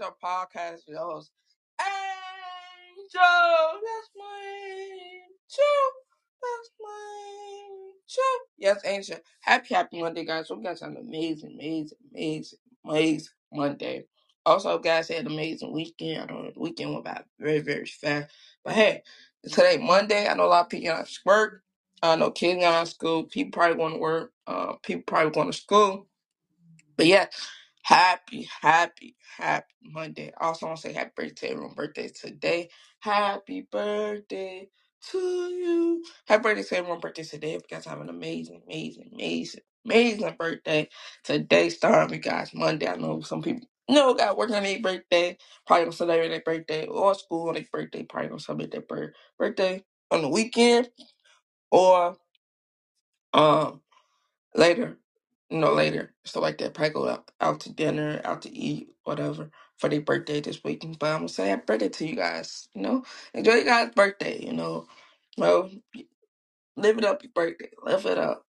Our podcast with host Angel. That's my Angel. That's my Angel. Yes, Angel. Happy Monday, guys. Hope you guys had an amazing Monday. Also, guys, had an amazing weekend. I know the weekend went by very, very fast. But hey, today Monday. I know a lot of people got to work. I know kids got out of school. People probably going to work. People probably going to school. But yeah. Happy Monday. I also want to say happy birthday to everyone. Birthday today. Happy birthday to you. Happy birthday to everyone. Birthday today. Hope you guys have an amazing birthday. Today, starting with guys Monday. I know some people got work on their birthday. Probably gonna celebrate their birthday. Or school on their birthday. Probably gonna celebrate their birthday on the weekend. Or later. Later. So like that, probably go out to dinner, out to eat, whatever, for their birthday this weekend. But I'm going to say happy birthday to you guys, Enjoy your guys' birthday, Well, live it up your birthday. Live it up,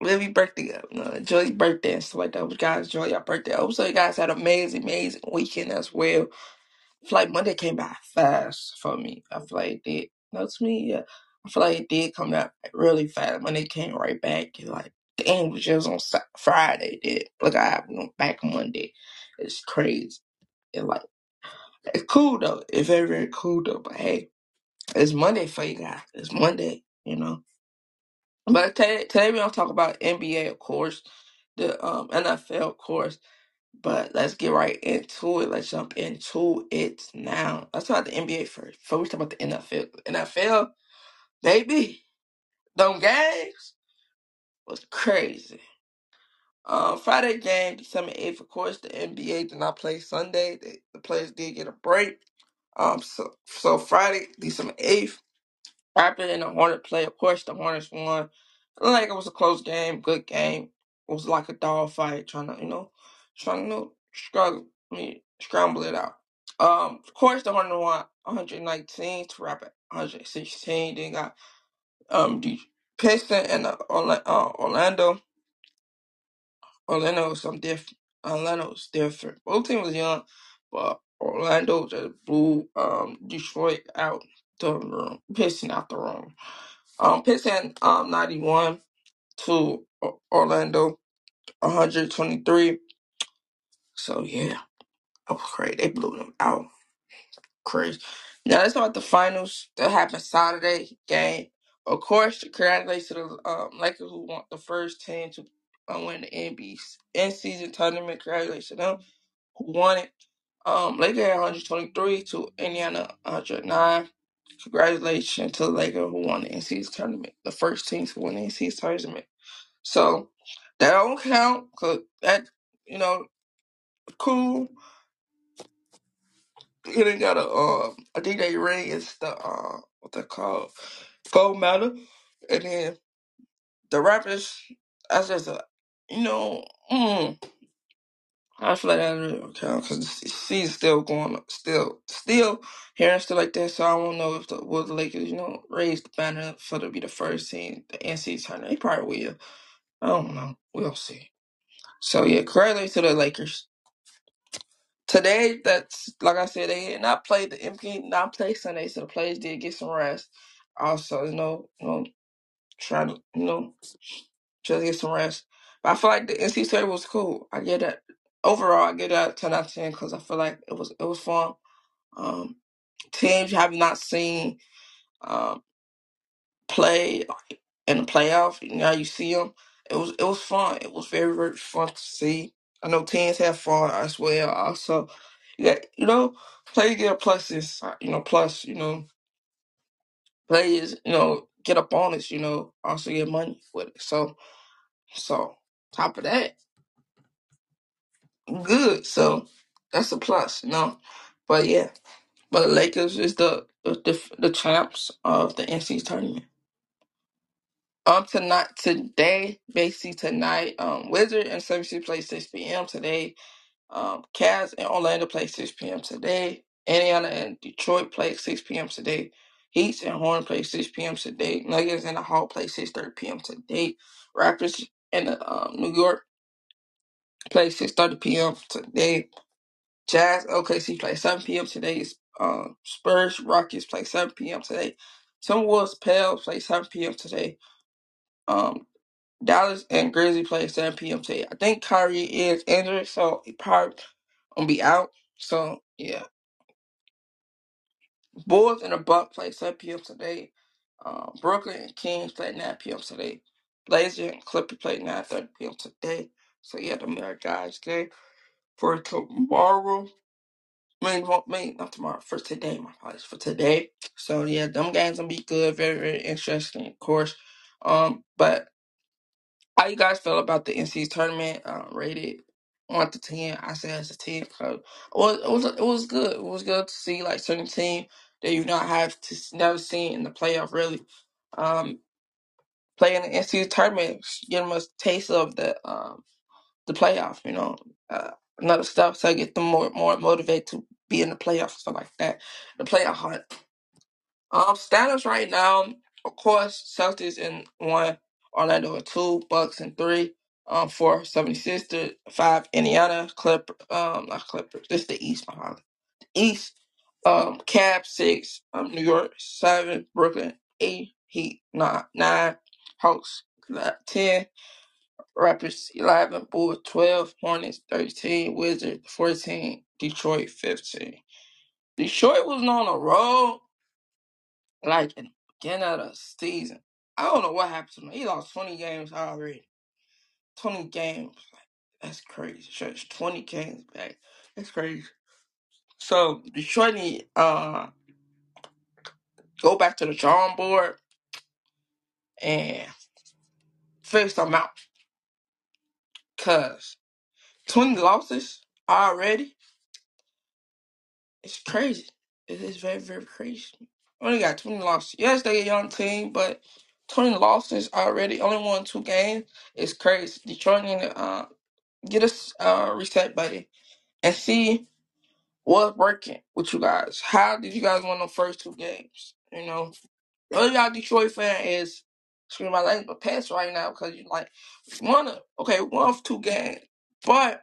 Live your birthday up, Enjoy your birthday and stuff like that. You guys enjoy your birthday. I hope so you guys had an amazing weekend as well. I feel like Monday came by fast for me. I feel like it did. To me, yeah. I feel like it did come out really fast. When it came right back, you're like, dang, was just on Friday. Did look, I went back Monday. It's crazy. It's cool though. It's very, very cool though. But hey, it's Monday for you guys. It's Monday, But today we're gonna talk about NBA, of course, the NFL, of course. But let's get right into it. Let's jump into it now. Let's talk about the NBA first. Before we talk about the NFL, baby, them games was crazy. Friday game, December 8th, of course, the NBA did not play Sunday. The players did get a break. So Friday, December 8th, Raptors and the Hornets play. Of course, the Hornets won. Like, it was a close game, good game. It was like a dog fight, scramble it out. Of course, the Hornets won 119 to Raptors. 116. They got the Pistons and the Orlando was something different. Orlando was different. Both teams was young, but Orlando just blew Detroit out the room. Pistons out the room. Pistons 91 to Orlando 123. So yeah, that was crazy. They blew them out. Crazy. Now, let's talk about the finals that happened Saturday game. Of course, congratulations to the Lakers who won the first team to win the NBA in-season tournament. Congratulations to them who won it. Lakers had 123 to Indiana 109. Congratulations to the Lakers who won the in-season tournament. The first team to win the in-season tournament. So, that don't count because that, cool. He didn't got a D-Day ring. It's the, what they call gold medal. And then the Raptors, that's just a, I feel like that doesn't count because the season's still going up. Still hearing stuff like that. So I don't know if the Lakers, raise the banner for to be the first team, the NC tournament. They probably will. I don't know. We'll see. So, yeah, congratulations to the Lakers. Today, that's like I said, they did not play the NBA, not play Sunday, so the players did get some rest. Also, trying to just get some rest. But I feel like the NC State was cool. I get that. Overall, I get that 10 out of 10 because I feel like it was fun. Teams you have not seen play in the playoff. Now you see them. It was fun. It was very, very fun to see. I know teams have fun as well. Also, yeah, players get a pluses. Plus, players, get a bonus. Also get money with it. So top of that, good. So That's a plus, But yeah, but Lakers is the champs of the NCAA tournament. Tonight, Wizard and 76 play 6 p.m. today. Cavs and Orlando play 6 p.m. today. Indiana and Detroit play 6 p.m. today. Heat and Horn play 6 p.m. today. Nuggets and the Hawks play 6:30 p.m. today. Raptors and New York play 6:30 p.m. today. Jazz OKC play 7 p.m. today. Spurs Rockets play 7 p.m. today. Timberwolves Pels play 7 p.m. today. Dallas and Grizzly play 7 p.m. today. I think Kyrie is injured, so he probably gonna be out. So yeah, Bulls and the Bucks play 7 p.m. today. Brooklyn and Kings play 9 p.m. today. Blazers and Clippers play 9:30 p.m. today. So yeah, the Mayor guys game for tomorrow. Not tomorrow. For today, my apologies. For today. So yeah, them games gonna be good. Very, very interesting, of course. But how you guys feel about the NCAA tournament? Rated 1 to 10. I said it's a 10 because it was good. It was good to see like certain team that you not have to never seen in the playoff really. Playing the NCAA tournament, getting a taste of the playoff. Another stuff so I get them more motivated to be in the playoffs, stuff like that. The playoff hunt. Status right now, of course, Celtics in 1, Orlando in 2, Bucks in 3, 4, 76ers, 5, Indiana, this the East, my father. The East, Cavs 6, New York 7, Brooklyn 8, Heat 9, Hawks 10, Raptors 11, Bulls 12, Hornets 13, Wizards 14, Detroit 15. Detroit was on a roll like in the beginning of the season. I don't know what happened to him. He lost 20 games already. 20 games. That's crazy. Church, 20 games back. That's crazy. So Detroit need go back to the drawing board and figure something out. 'Cause 20 losses already. It's crazy. It is very, very crazy. Only got 20 losses. Yes, they a young team, but 20 losses already. Only won 2 games. It's crazy. Detroit need to get a reset buddy and see what's working with you guys. How did you guys win the first 2 games? All y'all Detroit fan is screaming my language, but pants right now because you like won 2 games, but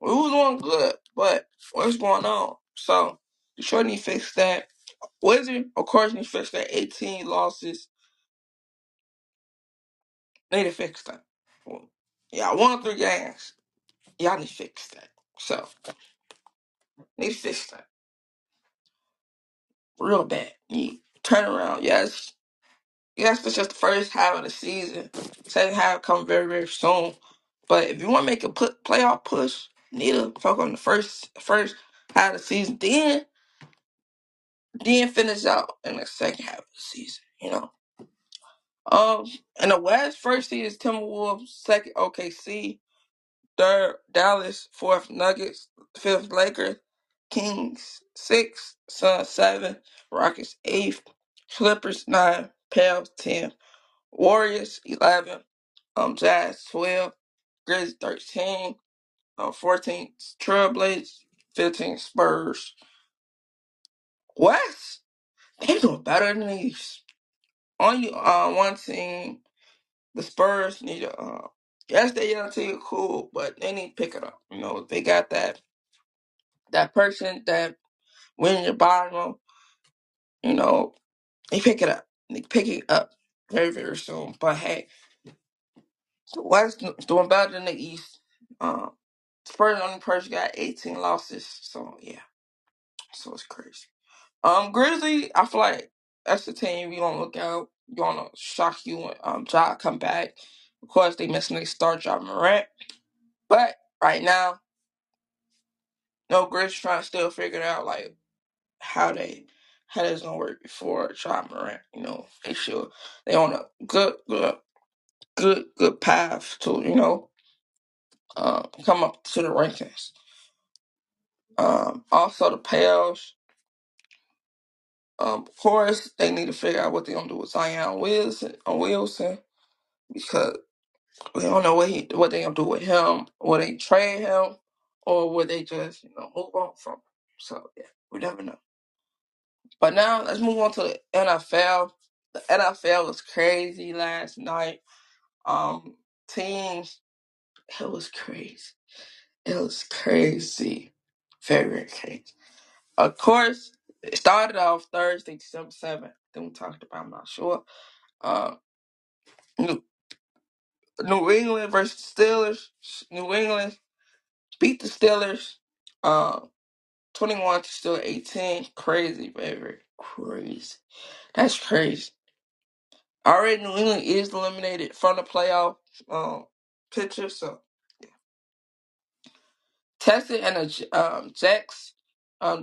we was doing good. But what's going on? So Detroit need to fix that. Wizard, of course, need to fix that. 18 losses. Need to fix that. Y'all won 3 games. Y'all need to fix that. So need to fix that. Real bad. Need turn around. Yes, it's just the first half of the season. Second half come very, very soon. But if you want to make a playoff push, you need to focus on the first half of the season. Then finish out in the second half of the season. In the West, first seed is Timberwolves, second OKC, third Dallas, fourth Nuggets, fifth Lakers, Kings 6, Suns 7, Rockets 8, Clippers 9, Pels 10, Warriors 11, Jazz 12, Grizzlies 13, 14 Trailblazers, 15 Spurs. West, they doing better than the East. Only one team, the Spurs need to. Yes, they young team cool, but they need to pick it up. They got that person that wins your bottom. They pick it up. They pick it up very, very soon. But hey, the West doing better than the East. Spurs only person got 18 losses. So yeah, so it's crazy. Grizzly, I feel like that's the team you want to look out. You want to shock you when Ja come back. Of course, they missing their star Ja Morant. But right now, Grizzlies trying to still figure out like how that's gonna work before Ja Morant. They on a good path to come up to the rankings. Also the Pels. Of course, they need to figure out what they're gonna do with Zion Wilson because we don't know what they gonna do with him. Will they trade him, or will they just move on from him? So yeah, we never know. But now let's move on to the NFL. The NFL was crazy last night. Teams, it was crazy. It was crazy, very, very crazy. Of course, it started off Thursday, December 7th. Then we talked about, I'm not sure. Uh, New New England versus Steelers. New England beat the Steelers, 21 to still 18. Crazy, baby, crazy. That's crazy. Already, New England is eliminated from the playoff picture. So Texas and the Jets.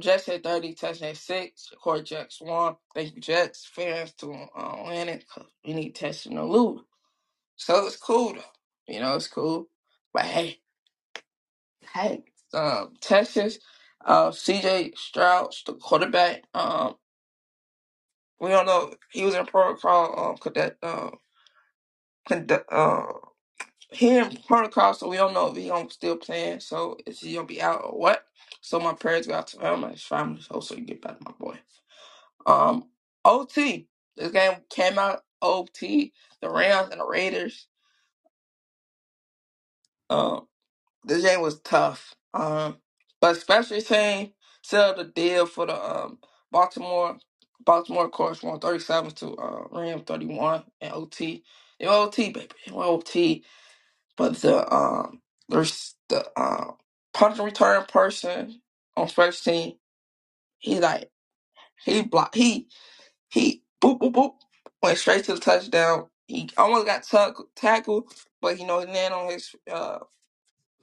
Jets hit 30, Texans hit 6. Of course, Jets won. Thank you, Jets fans, to win it. 'Cause we need Texans to lose. So it's cool though. It's cool. But hey, Texas, CJ Stroud, the quarterback. We don't know, he was in protocol. Could that he in protocol, so we don't know if he gonna still playing. So is he gonna be out or what? So my prayers go out to him and his family. So you get back to my boy. OT. This game came out OT. The Rams and the Raiders. Um, This game was tough. But special team sealed the deal for the Baltimore. Baltimore, of course, won 37 to Ram 31 in OT. It was OT, baby. It was OT. But the punt and return person on special team, he like he blocked he boop boop boop went straight to the touchdown. He almost got tackled, but he landed on his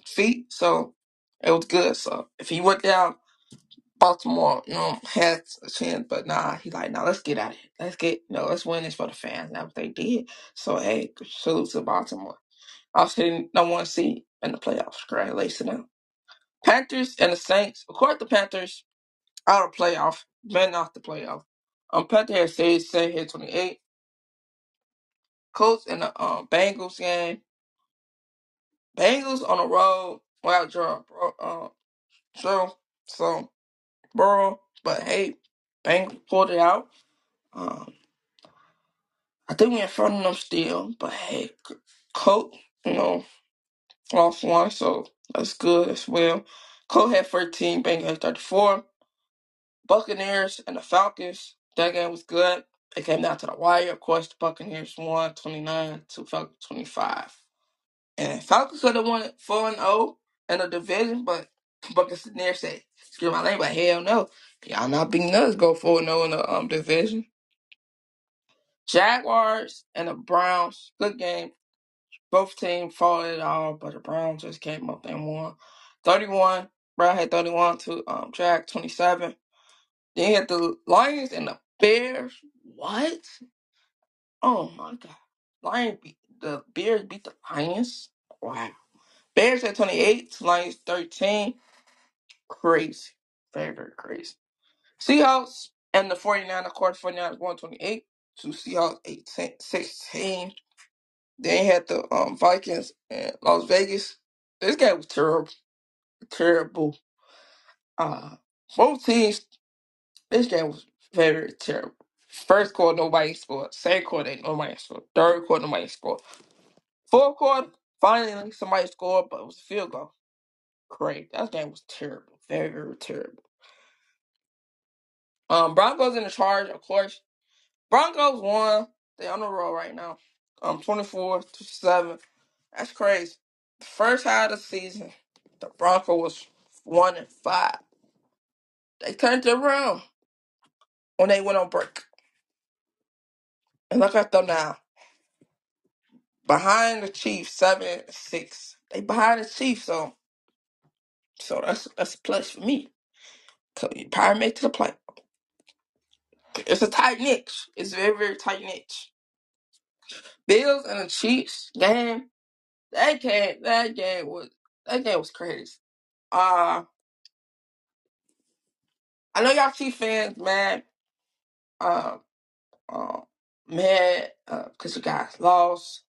feet, so it was good. So if he went down, Baltimore, had a chance, but nah, he like, nah, let's get out of here. Let's win this for the fans. And that's what they did. So hey, salute to Baltimore. I've seen no one see in the playoffs. Congratulations to them. Panthers and the Saints. Of course, the Panthers out of playoff, been off the playoff. Panthers had Saints hit 28. Colts in the Bengals game. Bengals on the road without Drew, so Burrow, but hey, Bengals pulled it out. Um, I think we're in front of them still, but hey, Colt, lost one, so that's good as well. Colt had 13, Bengals had 34. Buccaneers and the Falcons. That game was good. It came down to the wire. Of course, the Buccaneers won 29 to Falcons 25. And Falcons could have won 4-0 in the division, but Buccaneers said, "Excuse my language, but hell no, y'all not beating us. Go 4-0 in the division." Jaguars and the Browns, good game. Both teams fought it all, but the Browns just came up and won. 31. Brown had 31 to Jag 27. Then you had the Lions and the Bears. What? Oh my God! The Bears beat the Lions. Wow. Bears at 28, Lions 13. Crazy. Very, very crazy. Seahawks and the 49ers, of course, 49ers 128 to Seahawks 18, 16. They had the Vikings and Las Vegas. This game was terrible. Terrible. Uh, Both teams, this game was very, very terrible. First quarter, nobody scored. Second quarter, nobody scored. Third quarter, nobody scored. Fourth quarter, finally somebody scored, but it was a field goal. Great. That game was terrible. Very, very terrible. Broncos in the charge, of course. Broncos won. They on the roll right now. 24-7. That's crazy. The first half of the season, the Broncos was 1-5. They turned it around when they went on break. And look at them now. Behind the Chiefs, 7-6. They behind the Chiefs, so that's a plus for me. So you probably make to the play. It's a tight niche. It's very, very tight niche. Bills and the Chiefs game. That game was crazy. Uh I know y'all Chief fans, man. Um, Mad because you guys lost,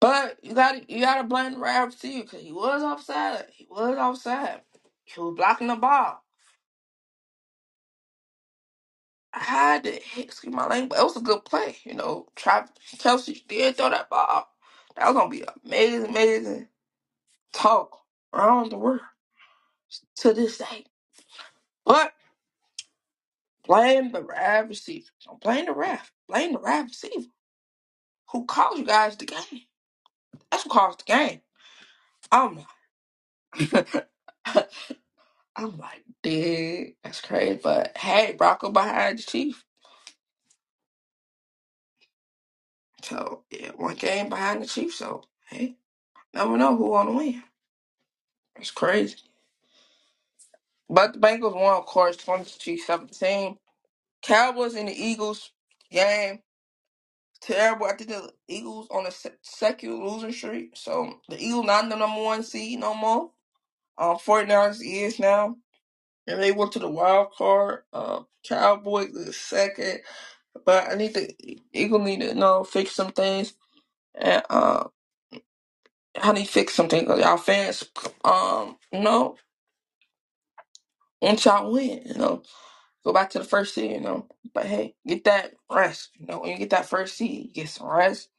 but you gotta blame the ref too because he was offside. He was offside. He was blocking the ball. I had to excuse my language. It was a good play, Travis Kelsey did throw that ball. That was gonna be amazing, amazing talk around the world to this day. But blame the wide receiver. Don't blame the ref. Blame the wide receiver who caused you guys the game. That's what caused the game. I'm like, I'm like, dude, that's crazy. But hey, Bronco behind the Chief. So yeah, one game behind the Chief. So hey, never know who wanna win. It's crazy. But the Bengals won, of course, 23-17. Cowboys and the Eagles game. Terrible. I think the Eagles on a second losing streak. So the Eagles not the number one seed no more. 49ers is now. And they went to the wild card. Cowboys is second. But I need the Eagles need to fix some things. And I need to fix some things. 'Cause y'all fans want y'all to win, Go back to the first seed, But hey, get that rest. When you get that first seed, you get some rest.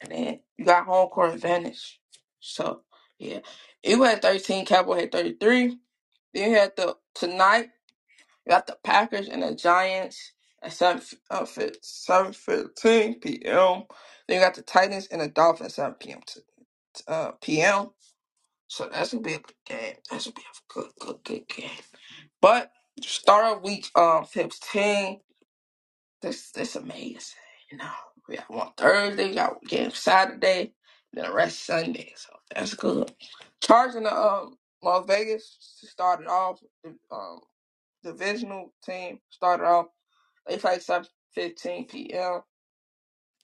And then you got home court advantage. So, yeah. Eagle had 13, Cowboy had 33. Then you had tonight, you got the Packers and the Giants at 7:15 p.m. Then you got the Titans and the Dolphins at 7 p.m. p.m. So that's going to be a good game. That's going to be a good game. But to start of week 15, this amazing. You know, we got one Thursday, we got a game Saturday, then the rest Sunday. So that's good. Charging the Las Vegas started off. The divisional team started off. They played 7:15 p.m.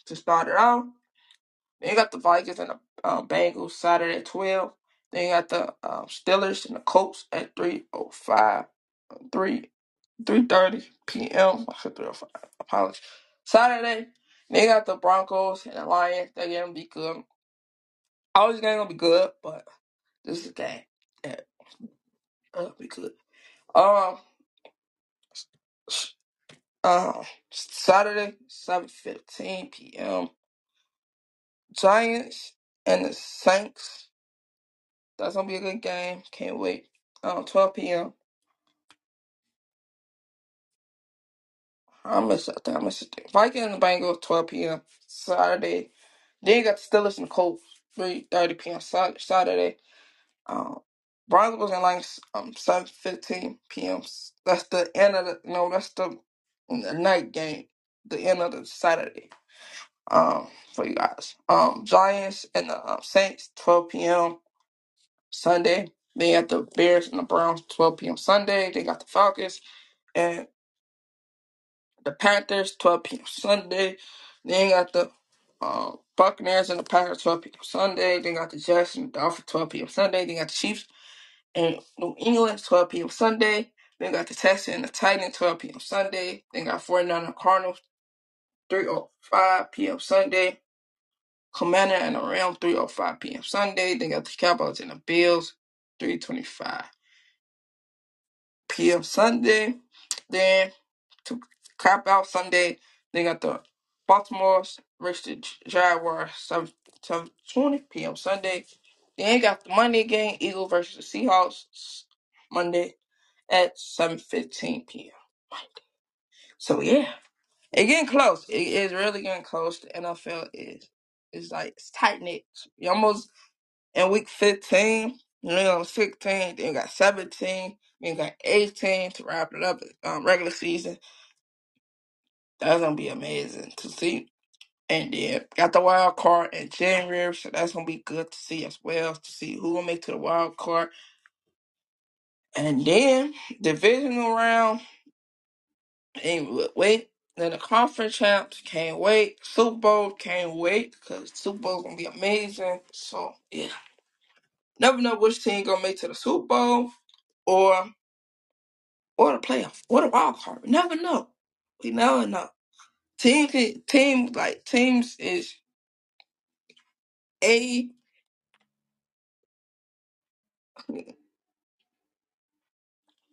to start it off. Then you got the Vikings and the Bengals Saturday at 12. Then you got the Steelers and the Colts at 3:05. 3 3:30 p.m. I said 3:05. Apologies. Saturday, they got the Broncos and the Lions. That game gonna be good. Always game gonna be good, but this is a game that will be good. Um, s- Saturday, 7:15 p.m. Giants and the Saints. That's gonna be a good game. Can't wait. 12 p.m. I think I missed a thing. Vikings and the Bengals, 12 p.m. Saturday. Then you got the Steelers and the Colts, 3:30 p.m. Saturday. Um, Broncos and Lions, 7:15 p.m. That's the end of the no, that's the night game, the end of the Saturday. For you guys. Giants and the Saints, 12 p.m. Sunday. They got the Bears and the Browns, 12 p.m. Sunday. They got the Falcons and the Panthers, 12 p.m. Sunday. Then you got the Buccaneers and the Packers, 12 p.m. Sunday. Then got the Jets and the Dolphins, 12 p.m. Sunday. Then got the Chiefs and New England, 12 p.m. Sunday. Then got the Texans and the Titans, 12 p.m. Sunday. Then got 49 and Cardinals, 3:05 p.m. Sunday. Commander and the Rams, 3:05 p.m. Sunday. Then got the Cowboys and the Bills, 3:25 p.m. Sunday. Then to crap out Sunday, they got the Baltimore's versus the Jaguars 7:20 p.m. Sunday. Then you got the Monday game, Eagle versus the Seahawks Monday at 7:15 p.m. Monday. So yeah, it's getting close. It is really getting close. The NFL is like it's tight knit. You almost in week 15, then on 16, then you got 17, then you got 18 to wrap it up regular season. That's gonna be amazing to see. And then got the wild card in January, so that's gonna be good to see as well to see who gonna make to the wild card. And then divisional round, ain't wait. Then the conference champs can't wait. Super Bowl can't wait because Super Bowl gonna be amazing. So yeah, never know which team gonna make to the Super Bowl or or the playoffs or the wild card. We never know. We never know. Teams is a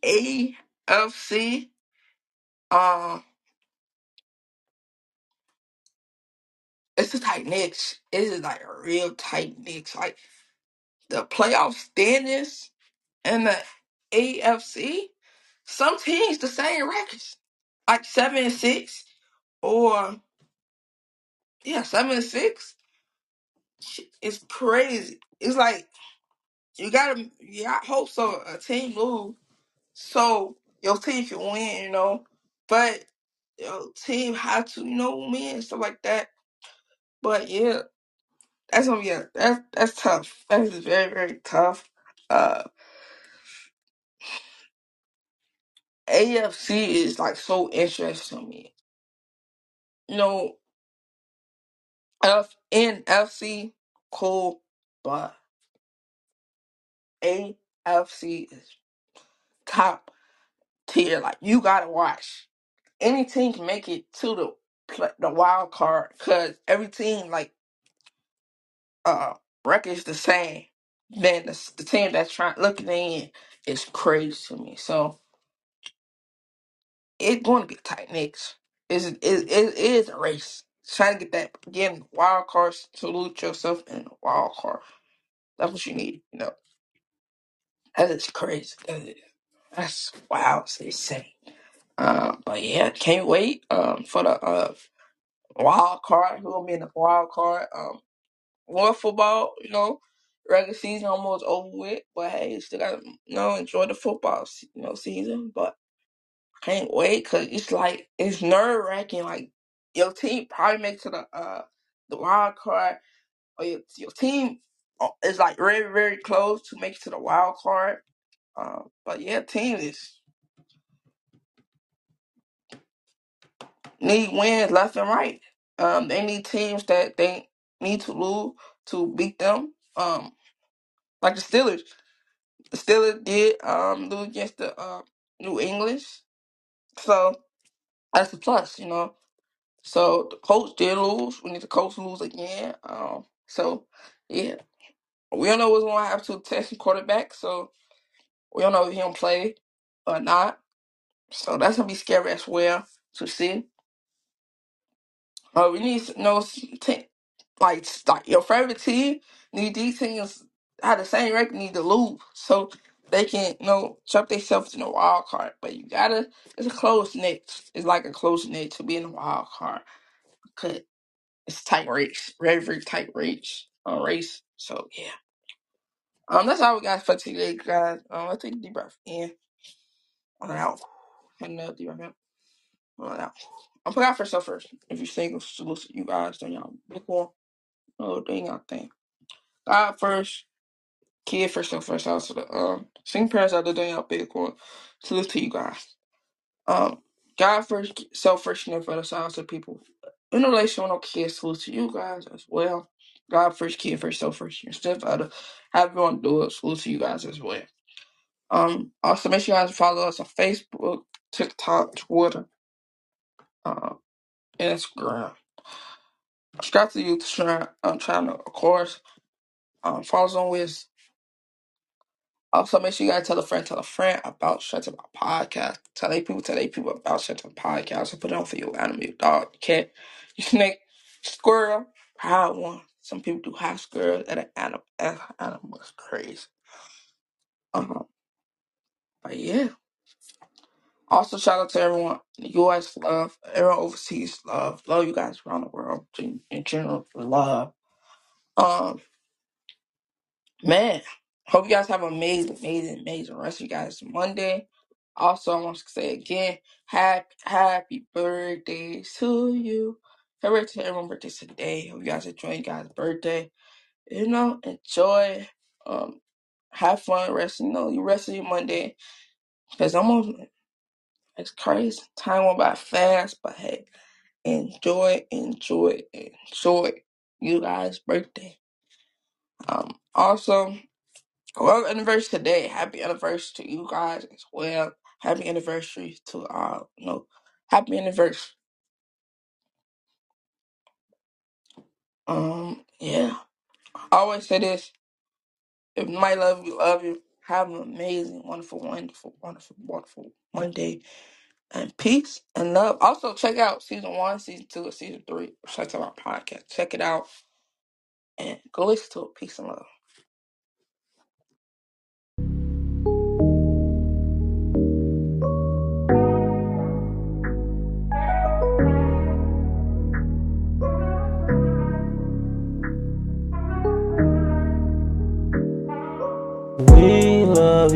AFC it's a tight niche. It is like a real tight niche. Like the playoff standings in the AFC, some teams the same records. Like 7-6 or 7-6. It's crazy. It's like I hope so a team move so your team can win, But your team had to, win, stuff like that. But yeah, that's gonna be that's tough. That is very, very tough. Uh AFC is like so interesting to me. You know, NFC cool, but AFC is top tier. Like you gotta watch. Any team can make it to the wild card because every team like uh record's the same. Then the team that's trying looking in is crazy to me. So it's going to be tight next. It is a race. Trying to get that again wild card to loot yourself in the wild card. That's what you need. That is crazy. That's wild. It's insane. But yeah, can't wait. For the wild card. Who will be in the wild card? More football. Regular season almost over with. But hey, you still got to enjoy the football season. But can't wait because it's nerve wracking. Like your team probably makes it to the wild card, or your team is like very very close to make it to the wild card. But yeah, team is need wins left and right. They need teams that they need to lose to beat them. Like the Steelers. The Steelers did lose against the New England, so that's a plus. So the coach did lose. We need the coach to lose again. So yeah, we don't know what's going to happen to the Texan quarterback. So we don't know if he'll play or not. So that's gonna be scary as well to see. We need to know like your favorite team. Need these teams have the same record. Need to lose so they can jump themselves in the wild card. But you gotta. It's a close knit. It's like a close knit to be in the wild card. 'Cause it's a tight race, very very tight race. So yeah, that's all we got for today, guys. I take a deep breath in, on out, and another deep breath in, on out. I put out for yourself first. If you're single, salute to you guys. Then y'all book one, doing y'all thing. God first, kid first, and first. Also the single parents out there doing y'all big one. Salute to you guys. Um, God first, self first, and then for the silence of people. In a relation with no kids, salute to you guys as well. God first, kid first, self first, and stuff other. Have you on do it, salute to you guys as well. Also make sure you guys follow us on Facebook, TikTok, Twitter, uh, Instagram. Subscribe to the YouTube channel, of course. Follow us on Wiz. Also, make sure you guys tell a friend about Shut Up Podcast. Tell they people about Shut Up Podcast. And put it on for your animal, your dog, your cat, your snake, squirrel, how one. Some people do have squirrels and an animal. Animal is crazy. Um, But yeah. Also, shout out to everyone in the U.S. Love, everyone overseas love. Love you guys around the world in general. Love. Um, Man, hope you guys have an amazing, amazing, amazing rest of you guys Monday. Also, I want to say again, happy birthday to you. Happy to everyone's birthday today. Hope you guys enjoy your guys' birthday. Enjoy. Have fun. Rest. You rest of your Monday because it's crazy. Time went by fast, but hey, enjoy you guys' birthday. Also, well, anniversary today. Happy anniversary to you guys as well. Happy anniversary to no, happy anniversary. Yeah. I always say this. If my love you, love you. Have an amazing, wonderful, wonderful, wonderful, wonderful Monday. And peace and love. Also, check out season 1, season 2, and season 3 of Shout Out Podcast. Check it out and go listen to it. Peace and love. We love